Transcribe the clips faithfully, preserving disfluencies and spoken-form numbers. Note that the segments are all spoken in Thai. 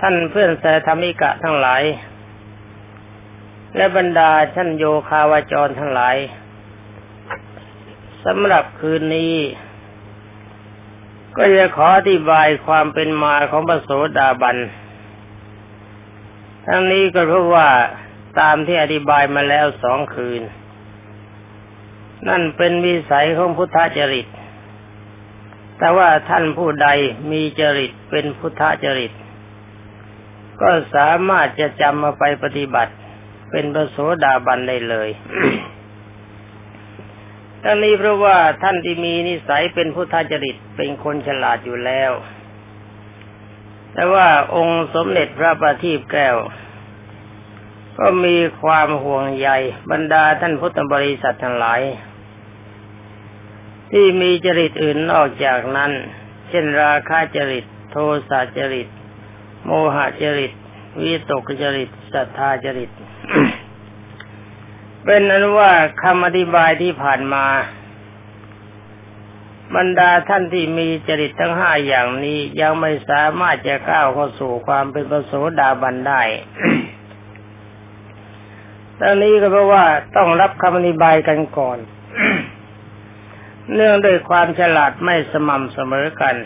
ท่านเพื่อนสายธรรมิกะทั้งหลายและบรรดาท่านโยคาวาจรทั้งหลายสำหรับคืนนี้ก็จะขออธิบายความเป็นมาของพระโสดาบันทั้งนี้ก็เพราะว่าตามที่อธิบายมาแล้วสองคืนนั่นเป็นวิสัยของพุทธจริตแต่ว่าท่านผู้ใดมีจริตเป็นพุทธจริตก็สามารถจะจำมาไปปฏิบัติเป็นพระโสดาบันได้เลย ทั้งนี้เพราะว่าท่านที่มีนิสัยเป็นพุทธจริตเป็นคนฉลาดอยู่แล้วแต่ว่าองค์สมเด็จพระประทีปแก้วก็มีความห่วงใยบรรดาท่านพุทธบริษัททั้งหลายที่มีจริตอื่นนอกจากนั้นเช่นราคะจริตโทสะจริตโมหะจริตวิตกจริตศรัทธาจริต เป็นนั้นว่าคำอธิบายที่ผ่านมาบรรดาท่านที่มีจริตทั้งห้าอย่างนี้ยังไม่สามารถจะก้าวเข้าสู่ความเป็นพระโสดาบันได้ ทั้งนี้ก็เพราะว่าต้องรับคำอธิบายกันก่อน เนื่องด้วยความฉลาดไม่สม่ำเสมอกัน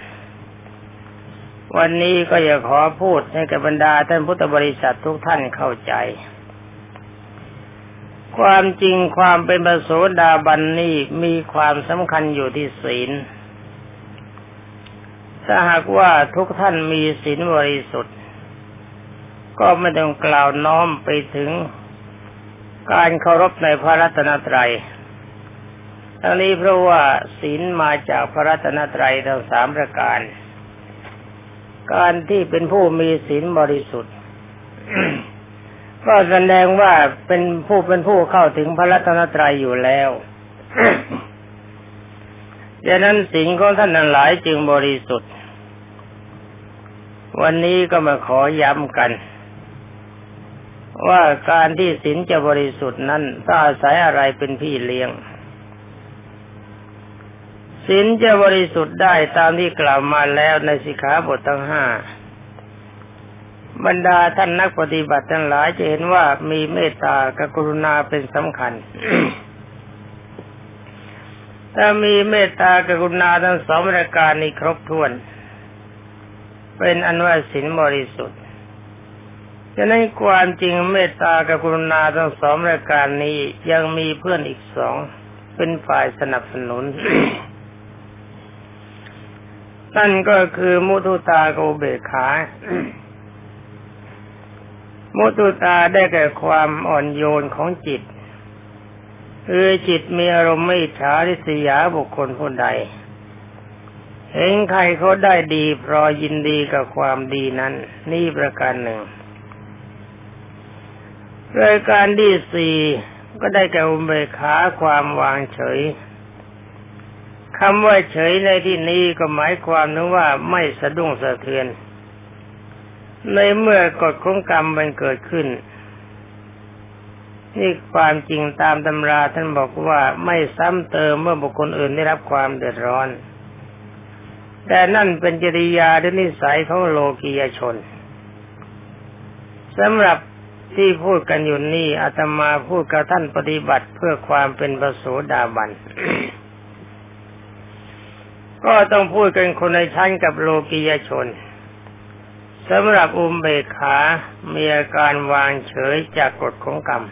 วันนี้ก็อยากขอพูดให้กับบรรดาท่านพุทธบริษัททุกท่านเข้าใจความจริงความเป็นพระโสดาบันนี้มีความสำคัญอยู่ที่ศีลถ้าหากว่าทุกท่านมีศีลบริสุทธิ์ก็ไม่ต้องกล่าวน้อมไปถึงการเคารพในพระรัตนตรัยทั้งนี้เพราะว่าศีลมาจากพระรัตนตรัยทั้งสามประการการที่เป็นผู้มีศีลบริสุทธิ์ ก็แสดงว่าเป็นผู้เป็นผู้เข้าถึงพระรัตนตรัยอยู่แล้ว ดังนั้นศีลของท่านทั้งหลายจึงบริสุทธิ์วันนี้ก็มาขอย้ำกันว่าการที่ศีลจะบริสุทธิ์นั้นต้องอาศัยอะไรเป็นพี่เลี้ยงศีลจะบริสุทธิ์ได้ตามที่กล่าวมาแล้วในสิกขาบททั้งห้าบรรดาท่านนักปฏิบัติทั้งหลายจะเห็นว่ามีเมตตากับกรุณาเป็นสำคัญ ถ้ามีเมตตากับกรุณาทั้งสองประการนี้ครบถ้วนเป็นอันว่าศีลบริสุทธิ์ฉะนั้นความจริงเมตตากับกรุณาทั้งสองประการนี้ยังมีเพื่อนอีกสองเป็นฝ่ายสนับสนุน นั่นก็คือมุทุตากับอุเบกขา มุทุตาได้แก่ความอ่อนโยนของจิตคือจิตมีอารมณ์ไม่อิจฉาริษยาบุคคลผู้ใดเห็นใครเขาได้ดีพอยินดีกับความดีนั้นนี่ประการหนึ่งรายการที่สี่ก็ได้แก่อุเบกขาความวางเฉยคำว่าเฉยในที่นี้ก็หมายความนึกว่าไม่สะดุ้งสะเทือนในเมื่อกฎของกรรมมันเกิดขึ้นนี่ความจริงตามตำราท่านบอกว่าไม่ซ้ำเติมเมื่อบุคคลอื่นได้รับความเดือดร้อนแต่นั่นเป็นจริยาหรือนิสัยของโลกียชนสำหรับที่พูดกันอยู่นี่อาตมาพูดกับท่านปฏิบัติเพื่อความเป็นพระโสดาบัน ก็ต้องพูดกันคนในชั้นกับโลกียชนสำหรับอุเบกขามีอาการวางเฉยจากกฎของกรรม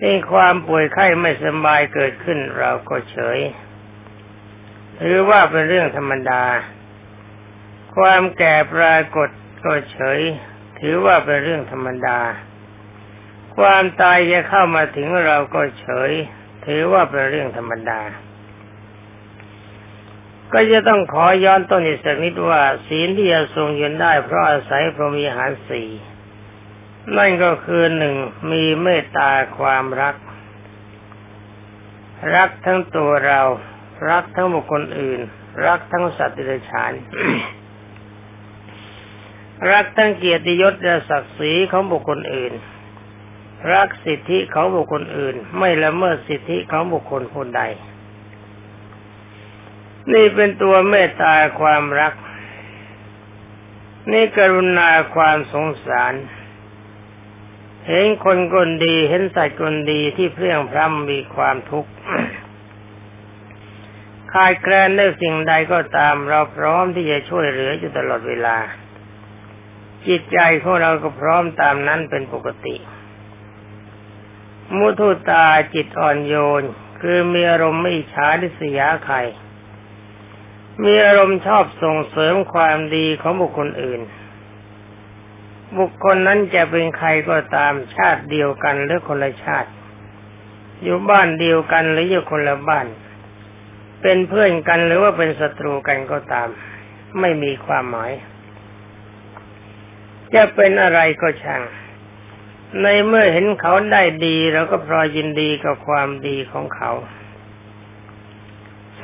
ที่ความป่วยไข้ไม่สบายเกิดขึ้นเราก็เฉยหรือว่าเป็นเรื่องธรรมดาความแก่ปรากฏก็เฉยถือว่าเป็นเรื่องธรรมดาความตายจะเข้ามาถึงเราก็เฉยถือว่าเป็นเรื่องธรรมดาก็จะต้องขอย้อนต้นอีกสักนิดว่าศีลที่จะทรงยืนได้เพราะอาศัยพรหมิหารสี่นั่นก็คือหนึ่งมีเมตตาความรักรักทั้งตัวเรารักทั้งบุคคลอื่นรักทั้งสัตว์เดรัจฉาน รักทั้งเกียรติยศและศักดิ์ศรีของบุคคลอื่นรักสิทธิของบุคคลอื่นไม่ละเมิดสิทธิของบุคคลคนใดนี่เป็นตัวเมตตาความรัก นี่กรุณาความสงสารเห็นคนคนดีเห็นสัตว์คนดีที่เพลี่ยงพล้ำมีความทุกข์ขาดแคลนด้วยสิ่งใดก็ตามเราพร้อมที่จะช่วยเหลืออยู่ตลอดเวลาจิตใจของเราก็พร้อมตามนั้นเป็นปกติมุทุตาจิตอ่อนโยนคือมีอารมณ์ไม่อิจฉาริษยาใครมีอารมณ์ชอบส่งเสริมความดีของบุคคลอื่นบุคคลนั้นจะเป็นใครก็ตามชาติเดียวกันหรือคนละชาติอยู่บ้านเดียวกันหรืออยู่คนละบ้านเป็นเพื่อนกันหรือว่าเป็นศัตรูกันก็ตามไม่มีความหมายจะเป็นอะไรก็ช่างในเมื่อเห็นเขาได้ดีเราก็พลอยยินดีกับความดีของเขา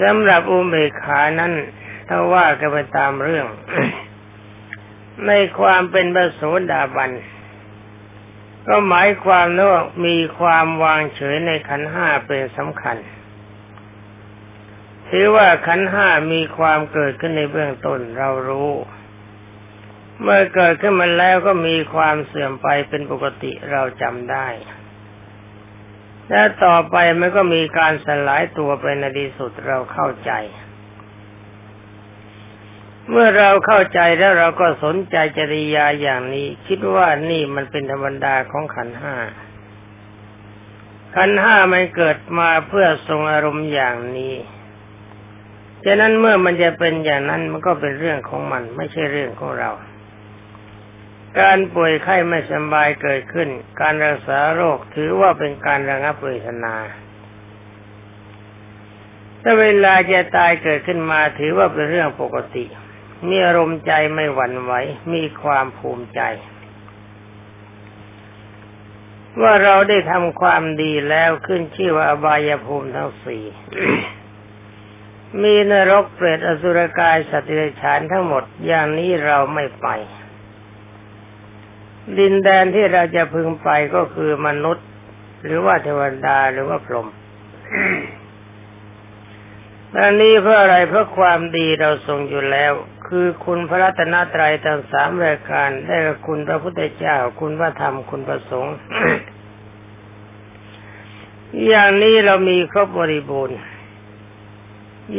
สำหรับอุเบกขานั้นถ้าว่ากันไปตามเรื่อง ในความเป็นพระโสดาบันก็หมายความว่ามีความวางเฉยในขันธ์ห้าเป็นสำคัญถือว่าขันธ์ห้ามีความเกิดขึ้นในเบื้องต้นเรารู้เมื่อเกิดขึ้นมาแล้วก็มีความเสื่อมไปเป็นปกติเราจำได้และต่อไปมันก็มีการสลายตัวไปในที่สุดเราเข้าใจเมื่อเราเข้าใจแล้วเราก็สนใจจริยาอย่างนี้คิดว่านี่มันเป็นธรรมดาของขันธ์ห้าขันธ์ห้ามันเกิดมาเพื่อทรงอารมณ์อย่างนี้ฉะนั้นเมื่อมันจะเป็นอย่างนั้นมันก็เป็นเรื่องของมันไม่ใช่เรื่องของเราการป่วยไข้ไม่สบายเกิดขึ้นการรักษาโรคถือว่าเป็นการระงับเวทนาแต่เวลาจะตายเกิดขึ้นมาถือว่าเป็นเรื่องปกติมีอารมณ์ใจไม่หวั่นไหวมีความภูมิใจว่าเราได้ทำความดีแล้วขึ้นชื่อว่าอบายภูมิทั้งสี่มีนรกเปรตอสุรกายสัตว์เดรัจฉานทั้งหมดอย่างนี้เราไม่ไปดินแดนที่เราจะพึงไปก็คือมนุษย์หรือว่าเทวดาหรือว่าพรหม อันนี้เพื่ออะไรเพื่อความดีเราทรงอยู่แล้วคือคุณพระรัตนตรัยทั้งสามรายการได้กับคุณพระพุทธเจ้าคุณพระธรรมคุณพระสงฆ์ อย่างนี้เรามีครบบริบูรณ์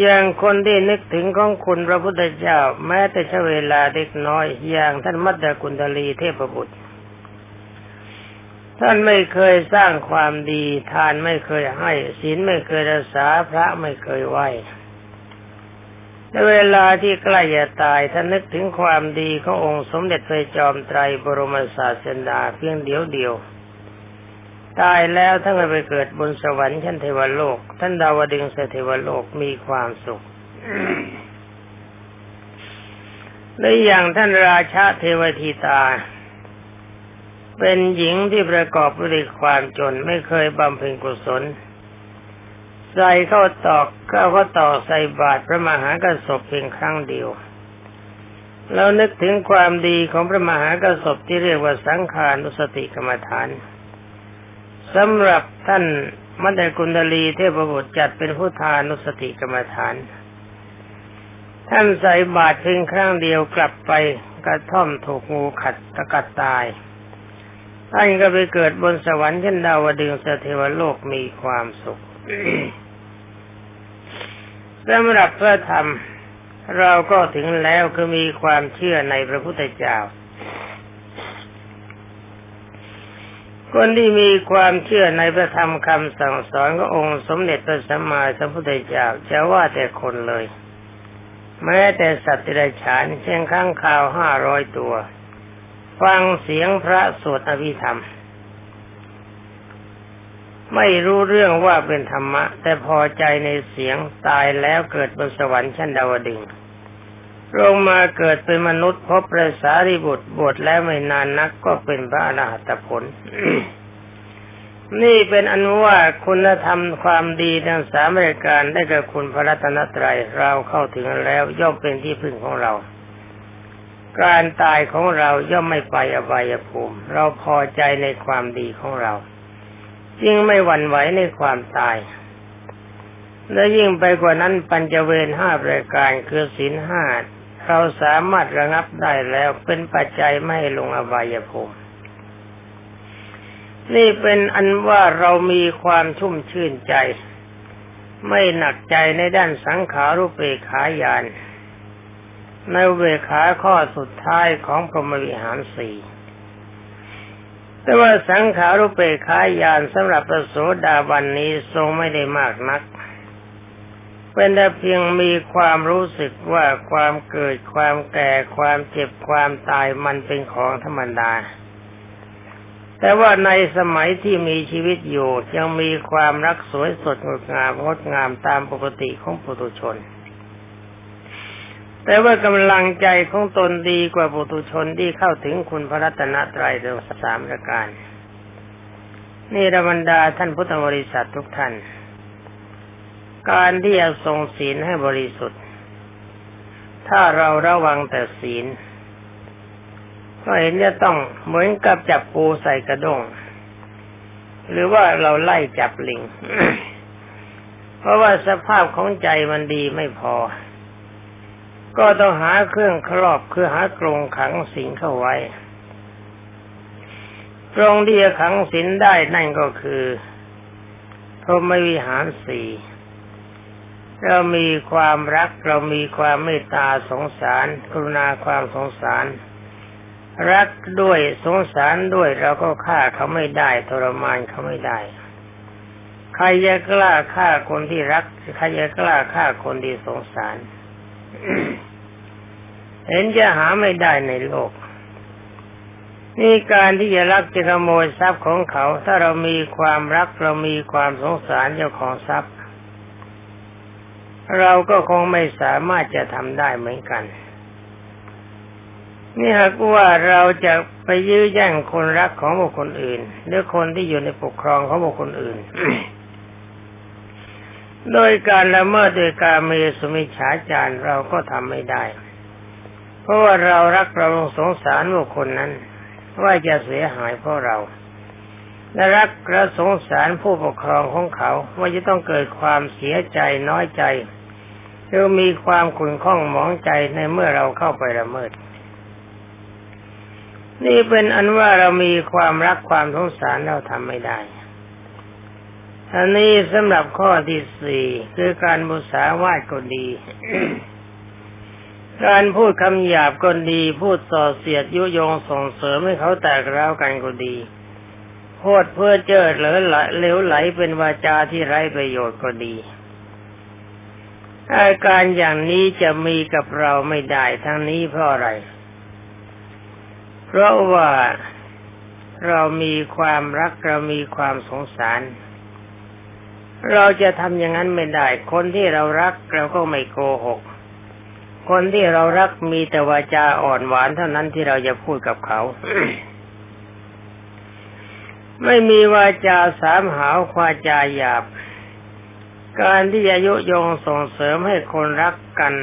อย่างคนที่นึกถึงของคุณพระพุทธเจ้าแม้แต่ใช้เวลาเล็กน้อยอย่างท่านมัตตกุณฑลีเทพบุตรท่านไม่เคยสร้างความดีทานไม่เคยให้ศีลไม่เคยรักษาพระไม่เคยไหว้ในเวลาที่ใกล้จะตายท่านนึกถึงความดีขององค์สมเด็จพระจอมไตรบรมศาสดาเพียงเดียวเดียวตายแล้วท่านไปเกิดบนสวรรค์ชั้นเทวโลกท่านดาวดึงส์เทวโลกมีความสุขในอย่างท่านราชาเทวทิตาเป็นหญิงที่ประกอบด้วยความจนไม่เคยบำเพ็ญกุศลใส่เข้าตอกเข้าก็ต่อใส่บาตรพระมหากษัตริย์เพียงครั้งเดียวแล้วนึกถึงความดีของพระมหากษัตริย์ที่เรียกว่าสังฆานุสติกรรมฐานสำหรับท่านมัตตกุณฑลีเทพบุตรจัดเป็นพุทธานุสติกรรมฐานท่านใส่บาตรเพียงครั้งเดียวกลับไปกระท่อมถูกงูขัดตะกัดตายท่านก็ไปเกิดบนสวรรค์ชั้นดาวดึงส์เทวโลกมีความสุข สำหรับพระธรรมเราก็ถึงแล้วคือมีความเชื่อในพระพุทธเจ้าคนที่มีความเชื่อในพระธรรมคำสั่งสอนขององค์สมเด็จพระสัมมาสัมพุทธเจ้าจะว่าแต่คนเลยแม้แต่สัตว์เดรัจฉานเช่นข้างคาวห้าร้อยตัวฟังเสียงพระสวดอภิธรรมไม่รู้เรื่องว่าเป็นธรรมะแต่พอใจในเสียงตายแล้วเกิดบนสวรรค์ชั้นดาวดึงส์ลงมาเกิดเป็นมนุษย์พบพระสารีบุตรบวชแล้วไม่นานนักก็เป็นพระอรหัตผล นี่เป็นอันว่าคุณธรรมความดีทั้งสามรายการได้แก่คุณพระรัตนตรัยเราเข้าถึงแล้วย่อมเป็นที่พึ่งของเราการตายของเราย่อมไม่ไปอบายภูมิเราพอใจในความดีของเรายิ่งไม่หวั่นไหวในความตายและยิ่งไปกว่านั้นปัญจเวรห้ารายการคือศีลห้า เขาสามารถระงับได้แล้วเป็นปัจจัยไม่ลงอบายภูมินี่เป็นอันว่าเรามีความชุ่มชื่นใจไม่หนักใจในด้านสังขารุปเปกขาญาณในอุเบกขาข้อสุดท้ายของพรหมวิหารสี่แต่ว่าสังขารุปเปกขาญาณสำหรับพระโสดาบันนี้ทรงไม่ได้มากนักเป็นแต่เพียงมีความรู้สึกว่าความเกิดความแก่ความเจ็บความตายมันเป็นของธรรมดาแต่ว่าในสมัยที่มีชีวิตอยู่ยังมีความรักสวยสดงดงามงดงามตามปกติของปุถุชนแต่ว่ากำลังใจของตนดีกว่าปุถุชนที่เข้าถึงคุณพระรัตนตรัยทั้งสามประการนี่ระบรรดาท่านพุทธบริษัททุกท่านการที่จะทรงศีลให้บริสุทธิ์ถ้าเราระวังแต่ศีลก็เห็นจะต้องเหมือนกับจับปูใส่กระด้งหรือว่าเราไล่จับลิง เพราะว่าสภาพของใจมันดีไม่พอก็ต้องหาเครื่องครอบคือหากรงขังศีลเข้าไว้กรงที่จะขังศีลได้นั่นก็คือพรหมวิหารสี่เรามีความรักเรามีความเมตตาสงสารกรุณาความสงสารรักด้วยสงสารด้วยเราก็ฆ่าเขาไม่ได้ทรมานเขาไม่ได้ใครจะกล้าฆ่าคนที่รักใครจะกล้าฆ่าคนที่สงสาร เห็นจะหาไม่ได้ในโลกนี่การที่จะรักจะขโมยทรัพย์ของเขาถ้าเรามีความรักเรามีความสงสารเจ้าของทรัพย์เราก็คงไม่สามารถจะทำได้เหมือนกันนี่หากว่าเราจะไปยื้อแย่งคนรักของบุคคลอื่นหรือคนที่อยู่ในปกครองของบุคคลอื่น โดยการละเมิดโดยการมีสุมิจฉาจารเราก็ทำไม่ได้เพราะว่าเรารักเราสงสารบุคคลนั้นว่าจะเสียหายเพราะเราและรักและสงสารผู้ปกครองของเขาว่าจะต้องเกิดความเสียใจน้อยใจหรือมีความขุ่นข้องหมองใจในเมื่อเราเข้าไปละเมิดนี่เป็นอันว่าเรามีความรักความสงสารเราทำไม่ได้อันนี้สำหรับข้อที่สี่คือการมุสาวาทก็ดี การพูดคำหยาบก็ดีพูดส่อเสียดยุยงส่งเสริมให้เขาแตกร้าวกันก็ดีพูดเพื่อเจิดเหลือเหลวไหลเป็นวาจาที่ไร้ประโยชน์ก็ดีอาการอย่างนี้จะมีกับเราไม่ได้ทั้งนี้เพราะอะไรเพราะว่าเรามีความรักเรามีความสงสารเราจะทำอย่างนั้นไม่ได้คนที่เรารักเราก็ไม่โกหกคนที่เรารักมีแต่วาจาอ่อนหวานเท่านั้นที่เราจะพูดกับเขา ไม่มีวาจาสามหาววาจาหยาบการที่จะยุยงส่งเสริมให้คนรักกัน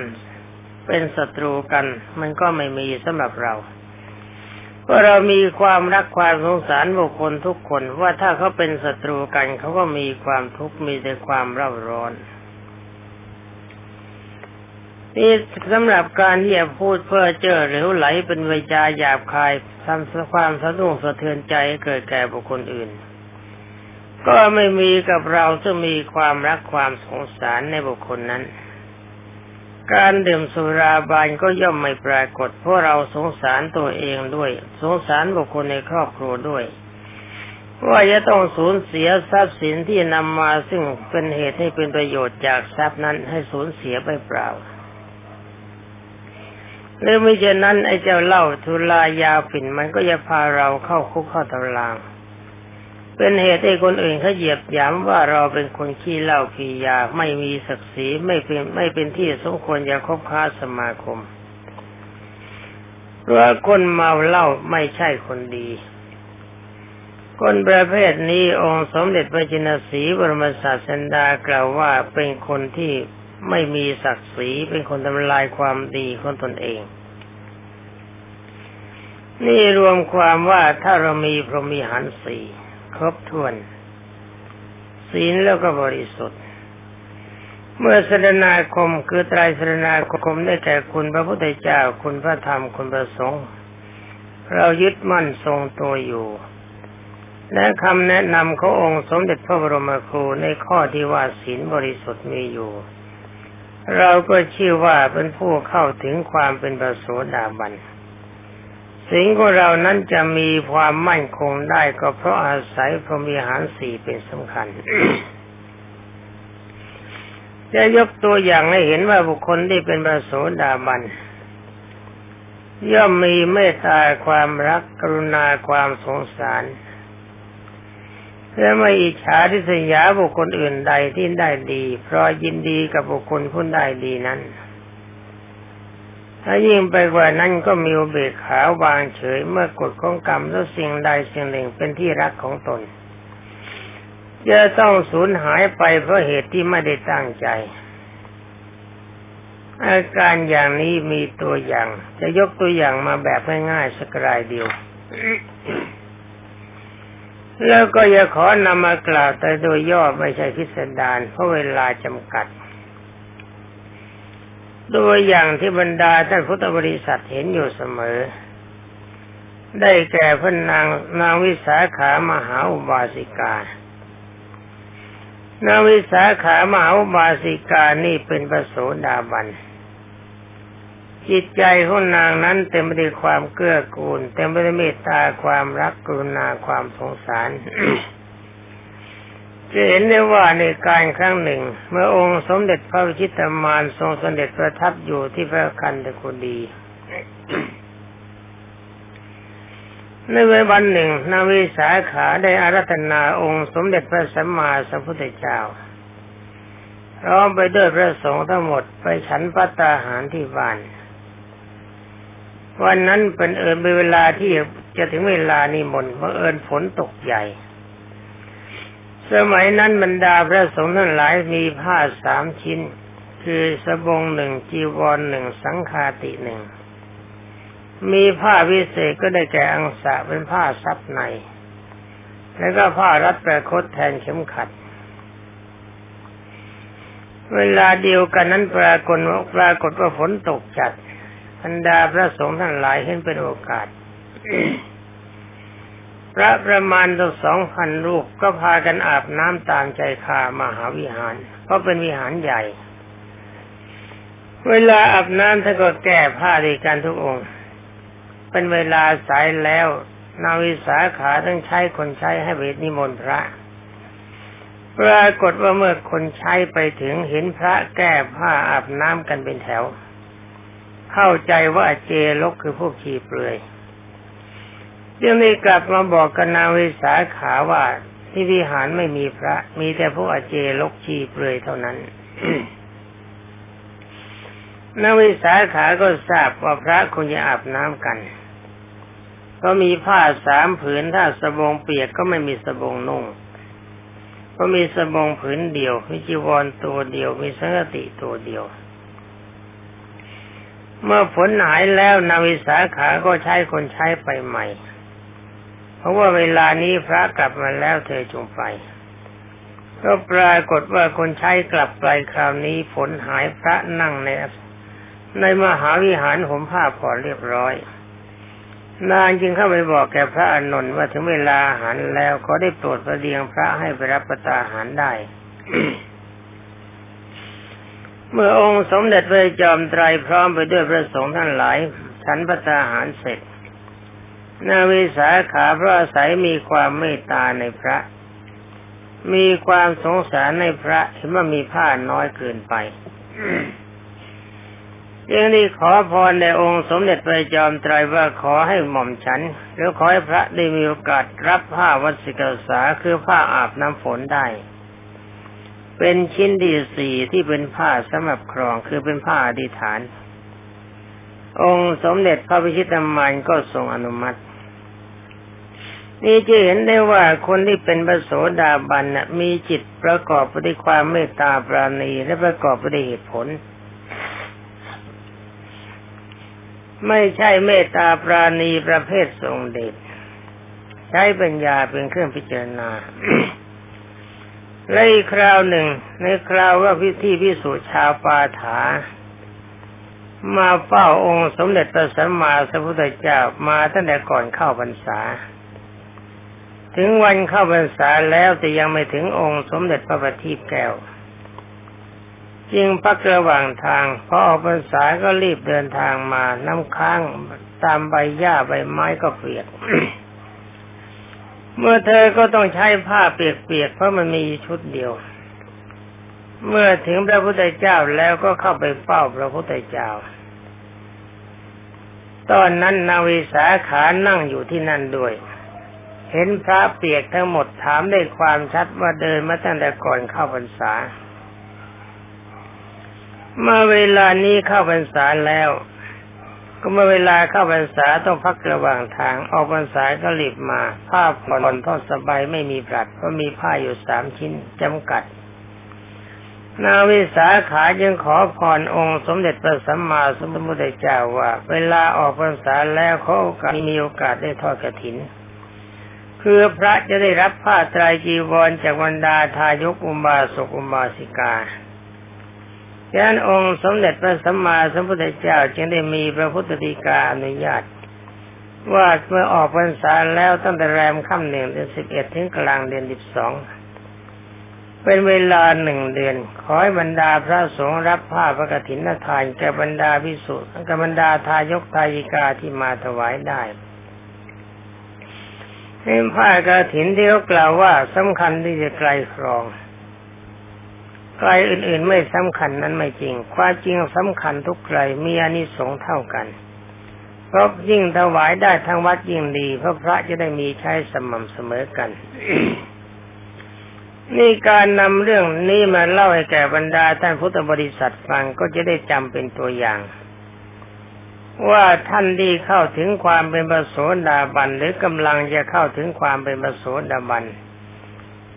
เป็นศัตรูกันมันก็ไม่มีสำหรับเราเพราะเรามีความรักความสงสารบุคคลทุกคนว่าถ้าเขาเป็นศัตรูกันเขาก็มีความทุกข์มีแต่ความเร่าร้อนนี่สำหรับการที่จะพูดเพ้อเจ้อหรือไหลเป็นวาจาหยาบคายทำความสะดุ้งสะเทือนใจให้เกิดแก่บุคคลอื่นก็ไม่มีกับเราซึ่งมีความรักความสงสารในบุคคลนั้นการดื่มสุราบานก็ย่อมไม่ปรากฏเพราะเราสงสารตัวเองด้วยสงสารบุคคลในครอบครัวด้วยว่าจะต้องสูญเสียทรัพย์สินที่นำมาซึ่งเป็นเหตุให้เป็นประโยชน์จากทรัพย์นั้นให้สูญเสียไปเปล่าหรือไม่เช่นนั้นไอ้เจ้าเหล้าสุรายาฝิ่นมันก็จะพาเราเข้าคุกเข้าตารางเป็นเหตุให้คนอื่นเขาเหยียดหยามว่าเราเป็นคนขี้เหล้าขี้ยาไม่มีศักดิ์ศรีไม่เป็นไม่เป็นที่สมควรจะคบค้าสมาคมเพราะคนเมาเหล้าไม่ใช่คนดีคนประเภทนี้องค์สมเด็จพระจินศรีบรมศาสดากล่าวว่าเป็นคนที่ไม่มีศักดิ์ศรีเป็นคนทำลายความดีของตนเองนี่รวมความว่าถ้าเรามีพรหมวิหารสี่ครบถ้วนศีลแล้วก็บริสุทธิ์ เมื่อสรณาคมคือไตรสรณาคมได้แก่คุณพระพุทธเจ้าคุณพระธรรมคุณพระสงฆ์เรายึดมั่นทรงตัวอยู่และคำแนะนำขององค์สมเด็จพระบรมครูในข้อที่ว่าศีลบริสุทธิ์มีอยู่เราก็ชื่อว่าเป็นผู้เข้าถึงความเป็นพระโสดาบันสิ่งของเรานั้นจะมีความมั่นคงได้ก็เพราะอาศัยพรหมวิหารสี่เป็นสำคัญ จะยกตัวอย่างให้เห็นว่าบุคคลที่เป็นพระโสดาบันย่อมมีเมตตาความรักกรุณาความสงสารและไม่อิจฉาริษยาบุคคลอื่นใดที่ได้ดีเพราะยินดีกับบุคคลผู้ได้ดีนั้นถ้ายิ่งไปกว่านั้นก็มีอุเบกขาวางเฉยเมื่อกฎของกรรมและสิ่งใดสิ่งหนึ่งเป็นที่รักของตนจะต้องสูญหายไปเพราะเหตุที่ไม่ได้ตั้งใจอาการอย่างนี้มีตัวอย่างจะยกตัวอย่างมาแบบง่ายๆสักรายเดียว แล้วก็อย่าขอนำมากล่าวแต่โดยย่อไม่ใช่พิสดารเพราะเวลาจำกัดตัวอย่างที่บรรดาท่านพุทธบริษัทเห็นอยู่เสมอได้แก่พระนางนางวิสาขามหาอุบาสิกานางวิสาขามหาอุบาสิกานี่เป็นพระโสดาบันจิตใจของนางนั้นเต็มไปด้วยความเกื้อกูลเต็มไปด้วยเมตตาความรักกรุณาความสงสาร จะเห็นได้ว่าในการครั้งหนึ่งเมื่อองค์สมเด็จพระวิชิตามานทรงเสด็จประทับอยู่ที่พระคันธกุฎี ในวันหนึ่งนางวิสาขาได้อาราธนาองค์สมเด็จพระสัมมาสัมพุทธเจ้าพร้อมไปด้วยพระสงฆ์ทั้งหมดไปฉันภัตตาหารที่บ้านวันนั้นเป็นเอิญเป็นเวลาที่จะถึงเวลานิมนต์เพราะเอิญฝนตกใหญ่สมัยนั้นบรรดาพระสงฆ์ทั้งหลายมีผ้าสามชิ้นคือสบงหนึ่งจีวรหนึ่งสังฆาติหนึ่งมีผ้าวิเศษก็ได้แก่อังสะเป็นผ้าซับในแล้วก็ผ้ารัดประคตแทนเข็มขัดเวลาเดียวกันนั้นปรากฏว่าปรากฏว่าฝนตกจัดบรรดาพระสงฆ์ทั้งหลายเห็นเป็นโอกาส พระประมาณตัวสองพันรูปก็พากันอาบน้ำตามใจคามหาวิหารเพราะเป็นวิหารใหญ่เวลาอาบน้ำท่านก็แก้ผ้าดีกันทุกองค์เป็นเวลาสายแล้วนางวิสาขาต้องใช้คนใช้ให้เวทนิมนต์พระปรากฏว่าเมื่อคนใช้ไปถึงเห็นพระแก้ผ้าอาบน้ำกันเป็นแถวเข้าใจว่าเจลกคือพวกขี้เปลือยเรื่องนี้กลับมาบอกกับนางวิสาขาว่าที่วิหารไม่มีพระมีแต่พวกอาเจลกขี้เปลือยเท่านั้น นางวิสาขาก็ทราบว่าพระคงจะอาบน้ำกันก็มีผ้าสามผืนถ้าสบงเปียกก็ไม่มีสบงนุ่งก็มีสบงผืนเดียวมีจีวรตัวเดียวมีสังฆติตัวเดียวเมื่อฝนหายแล้วนางวิสาขาก็ใช้คนใช้ไปใหม่เพราะว่าเวลานี้พระกลับมาแล้วเธอจงไปก็ปรากฏว่าคนใช้กลับไปคราวนี้ฝนหายพระนั่งในในมหาวิหารห่มผ้าผ่อนเรียบร้อยนางจึงเข้าไปบอกแก่พระอานนท์ว่าถึงเวลาอาหารแล้วขอได้โปรดประเดียงพระให้ไปรับประทานอาหารได้ เมื่อองค์สมเด็จพระจอมไตรพร้อมไปด้วยพระสงฆ์ทั้งหลายฉันประทานอาหารเสร็จนางวิสาขาเพราะอาศัยมีความเมตตาในพระมีความสงสารในพระเห็นว่ามีผ้าน้อยเกินไป จึงได้ขอพรในองค์สมเด็จพระจอมไตรว่าขอให้หม่อมฉันหรือขอให้พระได้มีโอกาสรับผ้าวัสสิกษาคือผ้าอาบน้ำฝนได้เป็นชิ้นที่สี่ที่เป็นผ้าสำหรับครองคือเป็นผ้าอธิษฐานองค์สมเด็จพระวิชิตามานก็ทรงอนุมัตินี่จะเห็นได้ว่าคนที่เป็นพระโสดาบันน่ะมีจิตประกอบไปด้วยความเมตตาปราณีและประกอบไปด้วยเหตุผลไม่ใช่เมตตาปราณีประเภททรงเดชใช้ปัญญาเป็นเครื่องพิจารณา และอีกคราวหนึ่งในคราวว่าพิธีพิสูจน์ชาวปาฐามาเฝ้าองค์สมเด็จพระสัมมาสัมพุทธเจ้ามาตั้งแต่ก่อนเข้าพรรษาถึงวันเข้าพรรษาแล้วแต่ยังไม่ถึงองค์สมเด็จพระประทีปแก้วจึงพักระหว่างทางพอออกพรรษาก็รีบเดินทางมาน้ำค้างตามใบหญ้าใบไม้ก็เปียก เมื่อเธอก็ต้องใช้ผ้าเปียกๆเพราะมันมีชุดเดียวเมื่อถึงพระพุทธเจ้าแล้วก็เข้าไปเฝ้าพระพุทธเจ้าตอนนั้นนางวิสาขานั่งอยู่ที่นั่นด้วยเห็นพระเปียกทั้งหมดถามได้ความชัดว่าเดินมาตั้งแต่ก่อนเข้าพรรษาเมื่อเวลานี้เข้าพรรษาแล้วก็เมื่อเวลาเข้าพรรษาต้องพักระหว่างทางออกพรรษาก็รีบมาผ้าผ่อนทอดสบายไม่มีปลัดเพราะมีผ้าอยู่สามชิ้นจำกัดนาวิสาขาจึงขอพรองค์สมเด็จพระสัมมาสัมพุทธเจ้าว่าเวลาออกพรรษาแล้วเขามีโอกาสได้ทอดกฐินคือพระจะได้รับผ้าไตรจีวรจากบรรดาทายกอุบาสกอุบาสิกาฉะนั้นองค์สมเด็จพระสัมมาสัมพุทธเจ้าจึงได้มีพระพุทธฎีกาอนุญาตว่าเมื่อออกพรรษาแล้วตั้งแต่แรมค่ำหนึ่งเดือนสิบเอ็ดถึงกลางเดือนสิบสองเป็นเวลาหนึ่งเดือนขอให้บรรดาพระสงฆ์รับผ้าพระกฐินทานแก่บรรดาภิกษุกับบรรดาทายกทายิกาที่มาถวายได้ให้ผ้ากฐินที่เขากล่าวว่าสำคัญที่จะไกลครองไกลอื่นๆไม่สำคัญนั้นไม่จริงความจริงสำคัญทุกไกลมีอานิสงส์เท่ากันเพราะยิ่งถวายได้ทั้งวัดยิ่งดีเพราะพระจะได้มีใช้สม่ำเสมอกัน นี่การนำเรื่องนี้มาเล่าให้แก่บรรดาท่านพุทธบริษัทฟังก็จะได้จำเป็นตัวอย่างว่าท่านที่เข้าถึงความเป็นพระโสดาบันหรือกำลังจะเข้าถึงความเป็นพระโสดาบัน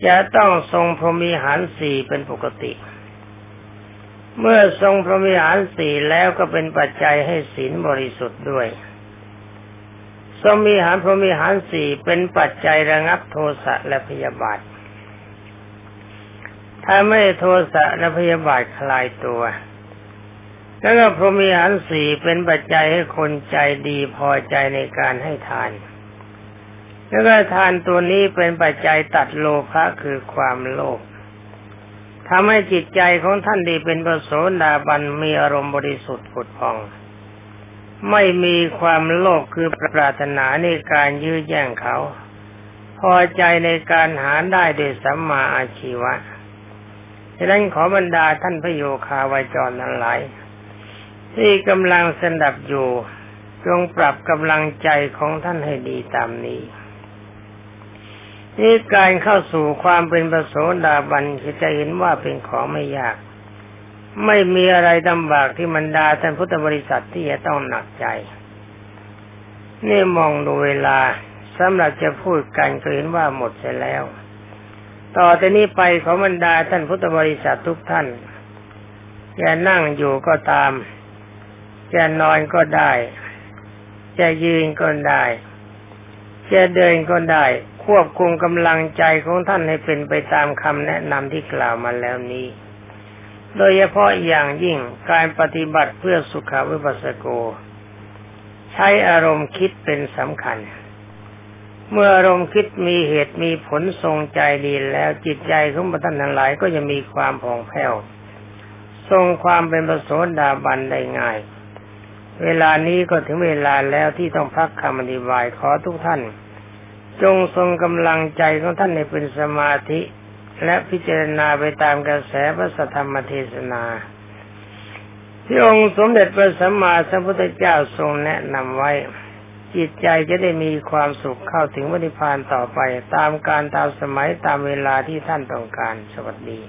จะต้องทรงพรหมิหารสี่เป็นปกติเมื่อทรงพรหมิหารสี่แล้วก็เป็นปัจจัยให้ศีลบริสุทธิ์ด้วยทรงมีหารพรหมิหารสี่เป็นปัจจัยระงับโทสะและพยาบาทถ้าไม่โทสะและพยาบาทคลายตัวแล้วก็พรหมิหารสี่เป็นปัจจัยให้คนใจดีพอใจในการให้ทานแล้วก็ทานตัวนี้เป็นปัจจัยตัดโลภะคือความโลภทำให้จิตใจของท่านที่เป็นพระโสดาบันมีอารมณ์บริสุทธิ์ผุดผ่องไม่มีความโลภคือปรารถนาในการยื้อแย่งเขาพอใจในการหาได้ด้วยสัมมาอาชีวะฉะนั้นขอบรรดาท่านพระโยคาวาจรทั้งหลายที่กำลังสนับอยู่จงปรับกำลังใจของท่านให้ดีตามนี้นี่การเข้าสู่ความเป็นพระโสดาบันจะเห็นว่าเป็นของไม่ยากไม่มีอะไรลำบากที่บรรดาท่านพุทธบริษัทที่จะต้องหนักใจนี่มองดูเวลาสำหรับจะพูดกันก็เห็นว่าหมดเสียแล้วต่อจากนี้ไปขอบรรดาท่านพุทธบริษัททุกท่านจะนั่งอยู่ก็ตามจะนอนก็ได้จะยืนก็ได้จะเดินก็ได้ควบคุมกำลังใจของท่านให้เป็นไปตามคำแนะนำที่กล่าวมาแล้วนี้โดยเฉพาะอย่างยิ่งการปฏิบัติเพื่อสุขวิปัสสโกใช้อารมณ์คิดเป็นสำคัญเมื่ออารมณ์คิดมีเหตุมีผลทรงใจดีแล้วจิตใจของท่านทั้งหลายก็จะมีความผ่องแผ้วทรงความเป็นพระโสดาบันได้ง่ายเวลานี้ก็ถึงเวลาแล้วที่ต้องพักคำอธิบายขอทุกท่านจงทรงกำลังใจของท่านให้เป็นสมาธิและพิจารณาไปตามกระแสพระสัทธรรมเทศนาที่องค์สมเด็จพระสัมมาสัมพุทธเจ้าทรงแนะนำไว้จิตใจจะได้มีความสุขเข้าถึงนิพพานต่อไปตามการตามสมัยตามเวลาที่ท่านต้องการสวัสดี